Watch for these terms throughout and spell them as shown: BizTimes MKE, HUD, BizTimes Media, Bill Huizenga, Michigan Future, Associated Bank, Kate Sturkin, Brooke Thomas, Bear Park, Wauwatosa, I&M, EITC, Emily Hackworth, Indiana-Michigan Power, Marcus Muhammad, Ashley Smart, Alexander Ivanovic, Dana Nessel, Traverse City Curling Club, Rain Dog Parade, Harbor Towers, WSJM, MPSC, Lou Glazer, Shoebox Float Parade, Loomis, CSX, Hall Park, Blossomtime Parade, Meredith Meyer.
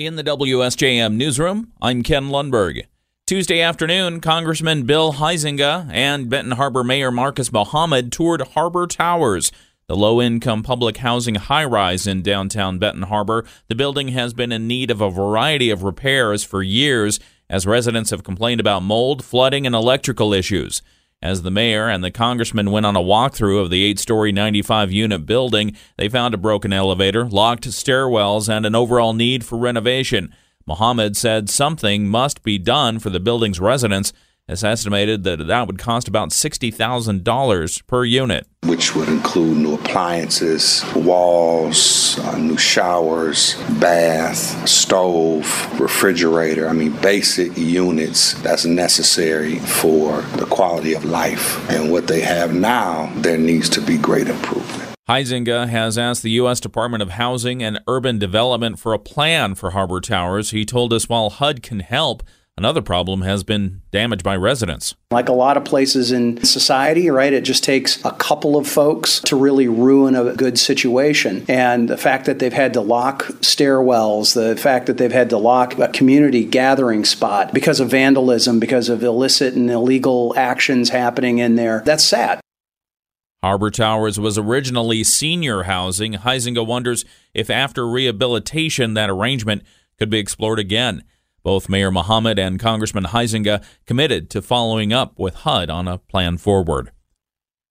In the WSJM newsroom, I'm Ken Lundberg. Tuesday afternoon, Congressman Bill Huizenga and Benton Harbor Mayor Marcus Muhammad toured Harbor Towers, the low-income public housing high-rise in downtown Benton Harbor. The building has been in need of a variety of repairs for years, as residents have complained about mold, flooding, and electrical issues. As the mayor and the congressman went on a walkthrough of the 8-story, 95-unit building, they found a broken elevator, locked stairwells, and an overall need for renovation. Muhammad said something must be done for the building's residents. It's estimated that that would cost about $60,000 per unit. Which would include new appliances, walls, new showers, bath, stove, refrigerator. I mean, basic units that's necessary for the quality of life. And what they have now, there needs to be great improvement. Huizenga has asked the U.S. Department of Housing and Urban Development for a plan for Harbor Towers. He told us while HUD can help, another problem has been damage by residents. Like a lot of places in society, right, it just takes a couple of folks to really ruin a good situation. And the fact that they've had to lock stairwells, the fact that they've had to lock a community gathering spot because of vandalism, because of illicit and illegal actions happening in there, that's sad. Harbor Towers was originally senior housing. Huizenga wonders if after rehabilitation that arrangement could be explored again. Both Mayor Muhammad and Congressman Huizenga committed to following up with HUD on a plan forward.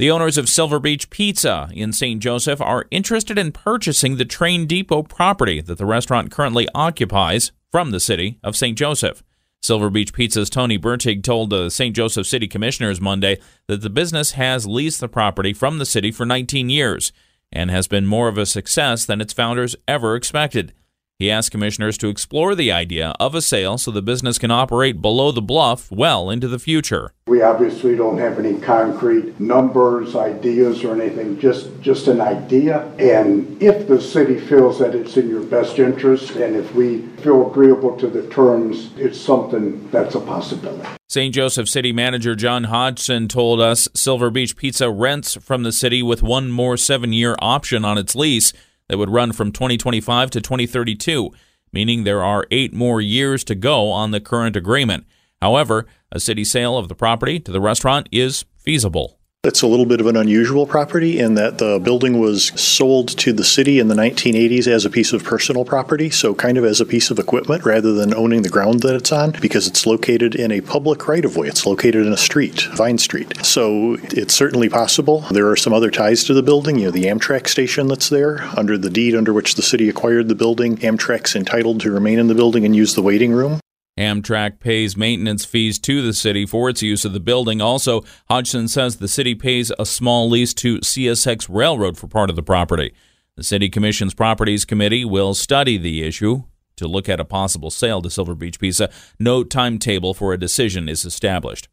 The owners of Silver Beach Pizza in St. Joseph are interested in purchasing the Train Depot property that the restaurant currently occupies from the city of St. Joseph. Silver Beach Pizza's Tony Bertig told the St. Joseph City Commissioners Monday that the business has leased the property from the city for 19 years and has been more of a success than its founders ever expected. He asked commissioners to explore the idea of a sale so the business can operate below the bluff well into the future. We obviously don't have any concrete numbers, ideas, or anything, just an idea. And if the city feels that it's in your best interest and if we feel agreeable to the terms, it's something that's a possibility. St. Joseph City Manager John Hodgson told us Silver Beach Pizza rents from the city with one more 7-year option on its lease that would run from 2025 to 2032, meaning there are 8 more years to go on the current agreement. However, a city sale of the property to the restaurant is feasible. It's a little bit of an unusual property in that the building was sold to the city in the 1980s as a piece of personal property, so kind of as a piece of equipment rather than owning the ground that it's on, because it's located in a public right-of-way. It's located in a street, Vine Street. So it's certainly possible. There are some other ties to the building. You know, the Amtrak station that's there, under the deed under which the city acquired the building, Amtrak's entitled to remain in the building and use the waiting room. Amtrak pays maintenance fees to the city for its use of the building. Also, Hodgson says the city pays a small lease to CSX Railroad for part of the property. The City Commission's Properties Committee will study the issue to look at a possible sale to Silver Beach Pizza. No timetable for a decision is established.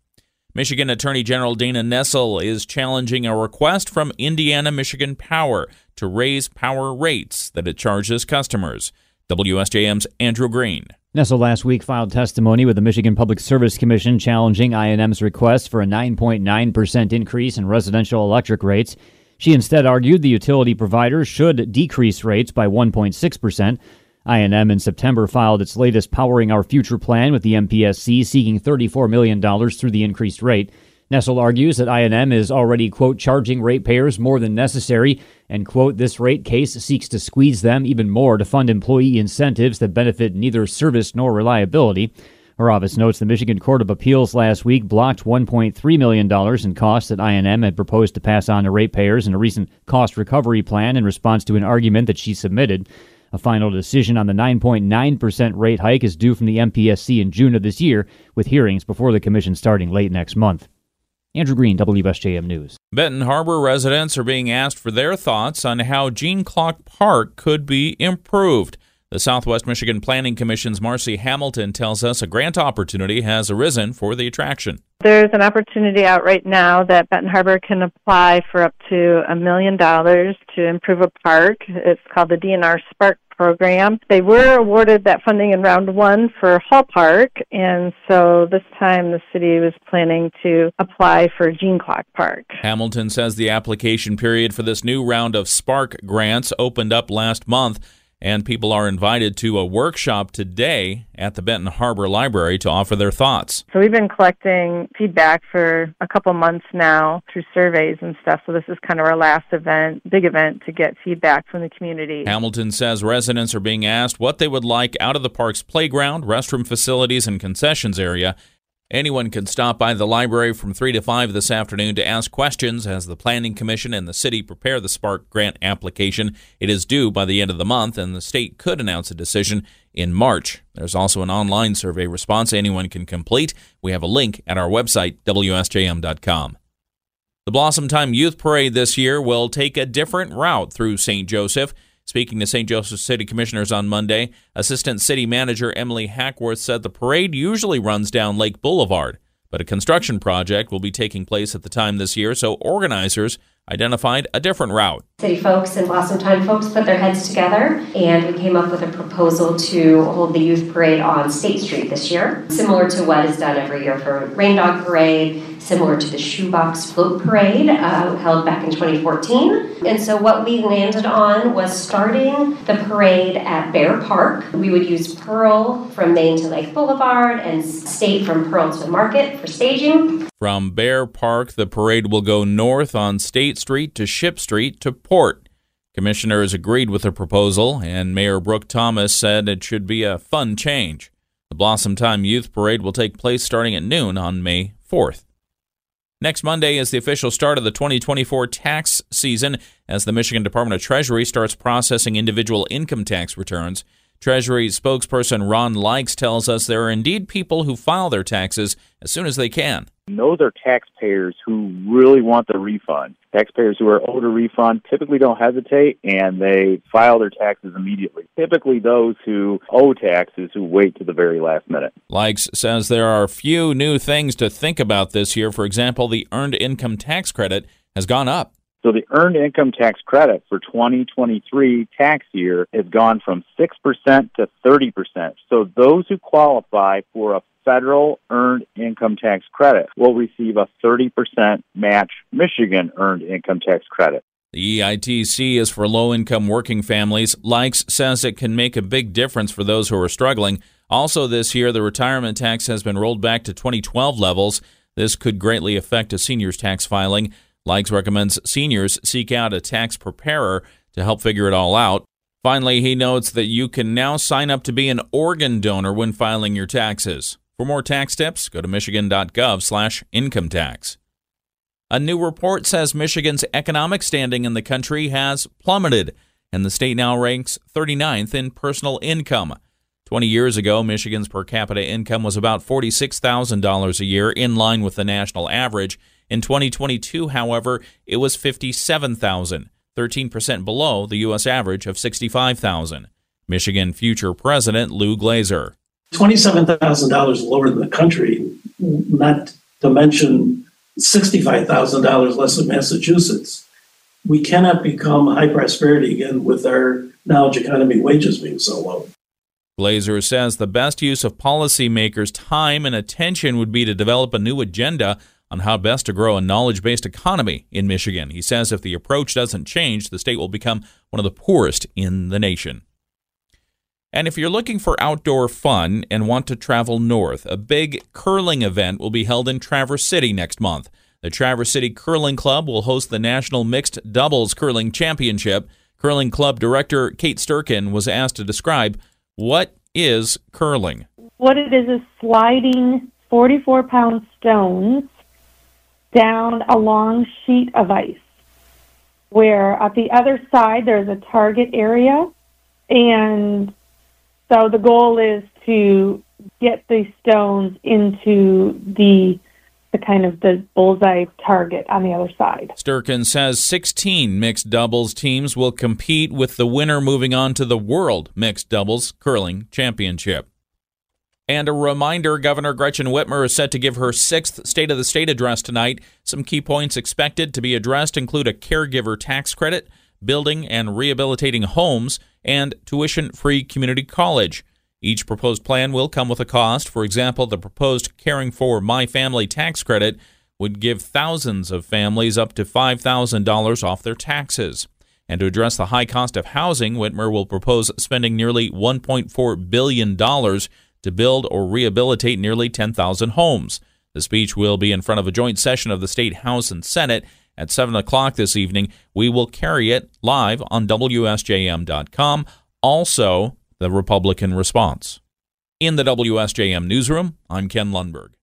Michigan Attorney General Dana Nessel is challenging a request from Indiana-Michigan Power to raise power rates that it charges customers. WSJM's Andrew Green. Nessel last week filed testimony with the Michigan Public Service Commission challenging I&M's request for a 9.9% increase in residential electric rates. She instead argued the utility provider should decrease rates by 1.6%. I&M in September filed its latest Powering Our Future plan with the MPSC, seeking $34 million through the increased rate. Nessel argues that I&M is already, quote, charging ratepayers more than necessary, and, quote, this rate case seeks to squeeze them even more to fund employee incentives that benefit neither service nor reliability. Her office notes the Michigan Court of Appeals last week blocked $1.3 million in costs that I&M had proposed to pass on to ratepayers in a recent cost recovery plan in response to an argument that she submitted. A final decision on the 9.9% rate hike is due from the MPSC in June of this year, with hearings before the commission starting late next month. Andrew Green, WSJM News. Benton Harbor residents are being asked for their thoughts on how Jean Klock Park could be improved. The Southwest Michigan Planning Commission's Marcy Hamilton tells us a grant opportunity has arisen for the attraction. There's an opportunity out right now that Benton Harbor can apply for up to $1 million to improve a park. It's called the DNR Spark program. They were awarded that funding in round 1 for Hall Park, and so this time the city was planning to apply for Jean Klock Park. Hamilton says the application period for this new round of Spark grants opened up last month. And people are invited to a workshop today at the Benton Harbor Library to offer their thoughts. So we've been collecting feedback for a couple months now through surveys and stuff. So this is kind of our last event, big event, to get feedback from the community. Hamilton says residents are being asked what they would like out of the park's playground, restroom facilities, and concessions area. Anyone can stop by the library from 3 to 5 this afternoon to ask questions as the Planning Commission and the city prepare the Spark grant application. It is due by the end of the month, and the state could announce a decision in March. There's also an online survey response anyone can complete. We have a link at our website, WSJM.com. The Blossomtime Youth Parade this year will take a different route through St. Joseph. Speaking to St. Joseph City Commissioners on Monday, Assistant City Manager Emily Hackworth said the parade usually runs down Lake Boulevard, but a construction project will be taking place at the time this year, so organizers identified a different route. City folks and Blossomtime folks put their heads together, and we came up with a proposal to hold the youth parade on State Street this year, similar to what is done every year for Rain Dog Parade, similar to the Shoebox Float Parade held back in 2014. And so what we landed on was starting the parade at Bear Park. We would use Pearl from Main to Lake Boulevard and State from Pearl to the Market for staging. From Bear Park, the parade will go north on State Street to Ship Street to Port. Commissioners agreed with the proposal, and Mayor Brooke Thomas said it should be a fun change. The Blossomtime Youth Parade will take place starting at noon on May 4th. Next Monday is the official start of the 2024 tax season as the Michigan Department of Treasury starts processing individual income tax returns. Treasury spokesperson Ron Likes tells us there are indeed people who file their taxes as soon as they can. Those are taxpayers who really want the refund. Taxpayers who are owed a refund typically don't hesitate, and they file their taxes immediately. Typically those who owe taxes who wait to the very last minute. Likes says there are few new things to think about this year. For example, the Earned Income Tax Credit has gone up. So the Earned Income Tax Credit for 2023 tax year has gone from 6% to 30%. So those who qualify for a federal Earned Income Tax Credit will receive a 30% match Michigan Earned Income Tax Credit. The EITC is for low-income working families. Likes says it can make a big difference for those who are struggling. Also this year, the retirement tax has been rolled back to 2012 levels. This could greatly affect a senior's tax filing. Likes recommends seniors seek out a tax preparer to help figure it all out. Finally, he notes that you can now sign up to be an organ donor when filing your taxes. For more tax tips, go to michigan.gov/income tax. A new report says Michigan's economic standing in the country has plummeted, and the state now ranks 39th in personal income. 20 years ago, Michigan's per capita income was about $46,000 a year, in line with the national average. In 2022, however, it was $57,000, 13% below the U.S. average of $65,000. Michigan Future President Lou Glazer. $27,000 lower than the country, not to mention $65,000 less than Massachusetts. We cannot become high prosperity again with our knowledge economy wages being so low. Glazer says the best use of policymakers' time and attention would be to develop a new agenda on how best to grow a knowledge-based economy in Michigan. He says if the approach doesn't change, the state will become one of the poorest in the nation. And if you're looking for outdoor fun and want to travel north, a big curling event will be held in Traverse City next month. The Traverse City Curling Club will host the National Mixed Doubles Curling Championship. Curling Club Director Kate Sturkin was asked to describe what is curling. What it is sliding 44-pound stones down a long sheet of ice, where at the other side there's a target area, and so the goal is to get the stones into the bullseye target on the other side. Sturkin says 16 mixed doubles teams will compete, with the winner moving on to the World Mixed Doubles Curling Championship. And a reminder, Governor Gretchen Whitmer is set to give her 6th State of the State address tonight. Some key points expected to be addressed include a caregiver tax credit, building and rehabilitating homes, and tuition-free community college. Each proposed plan will come with a cost. For example, the proposed Caring for My Family tax credit would give thousands of families up to $5,000 off their taxes. And to address the high cost of housing, Whitmer will propose spending nearly $1.4 billion to build or rehabilitate nearly 10,000 homes. The speech will be in front of a joint session of the State House and Senate at 7 o'clock this evening. We will carry it live on WSJM.com. Also, the Republican response. In the WSJM newsroom, I'm Ken Lundberg.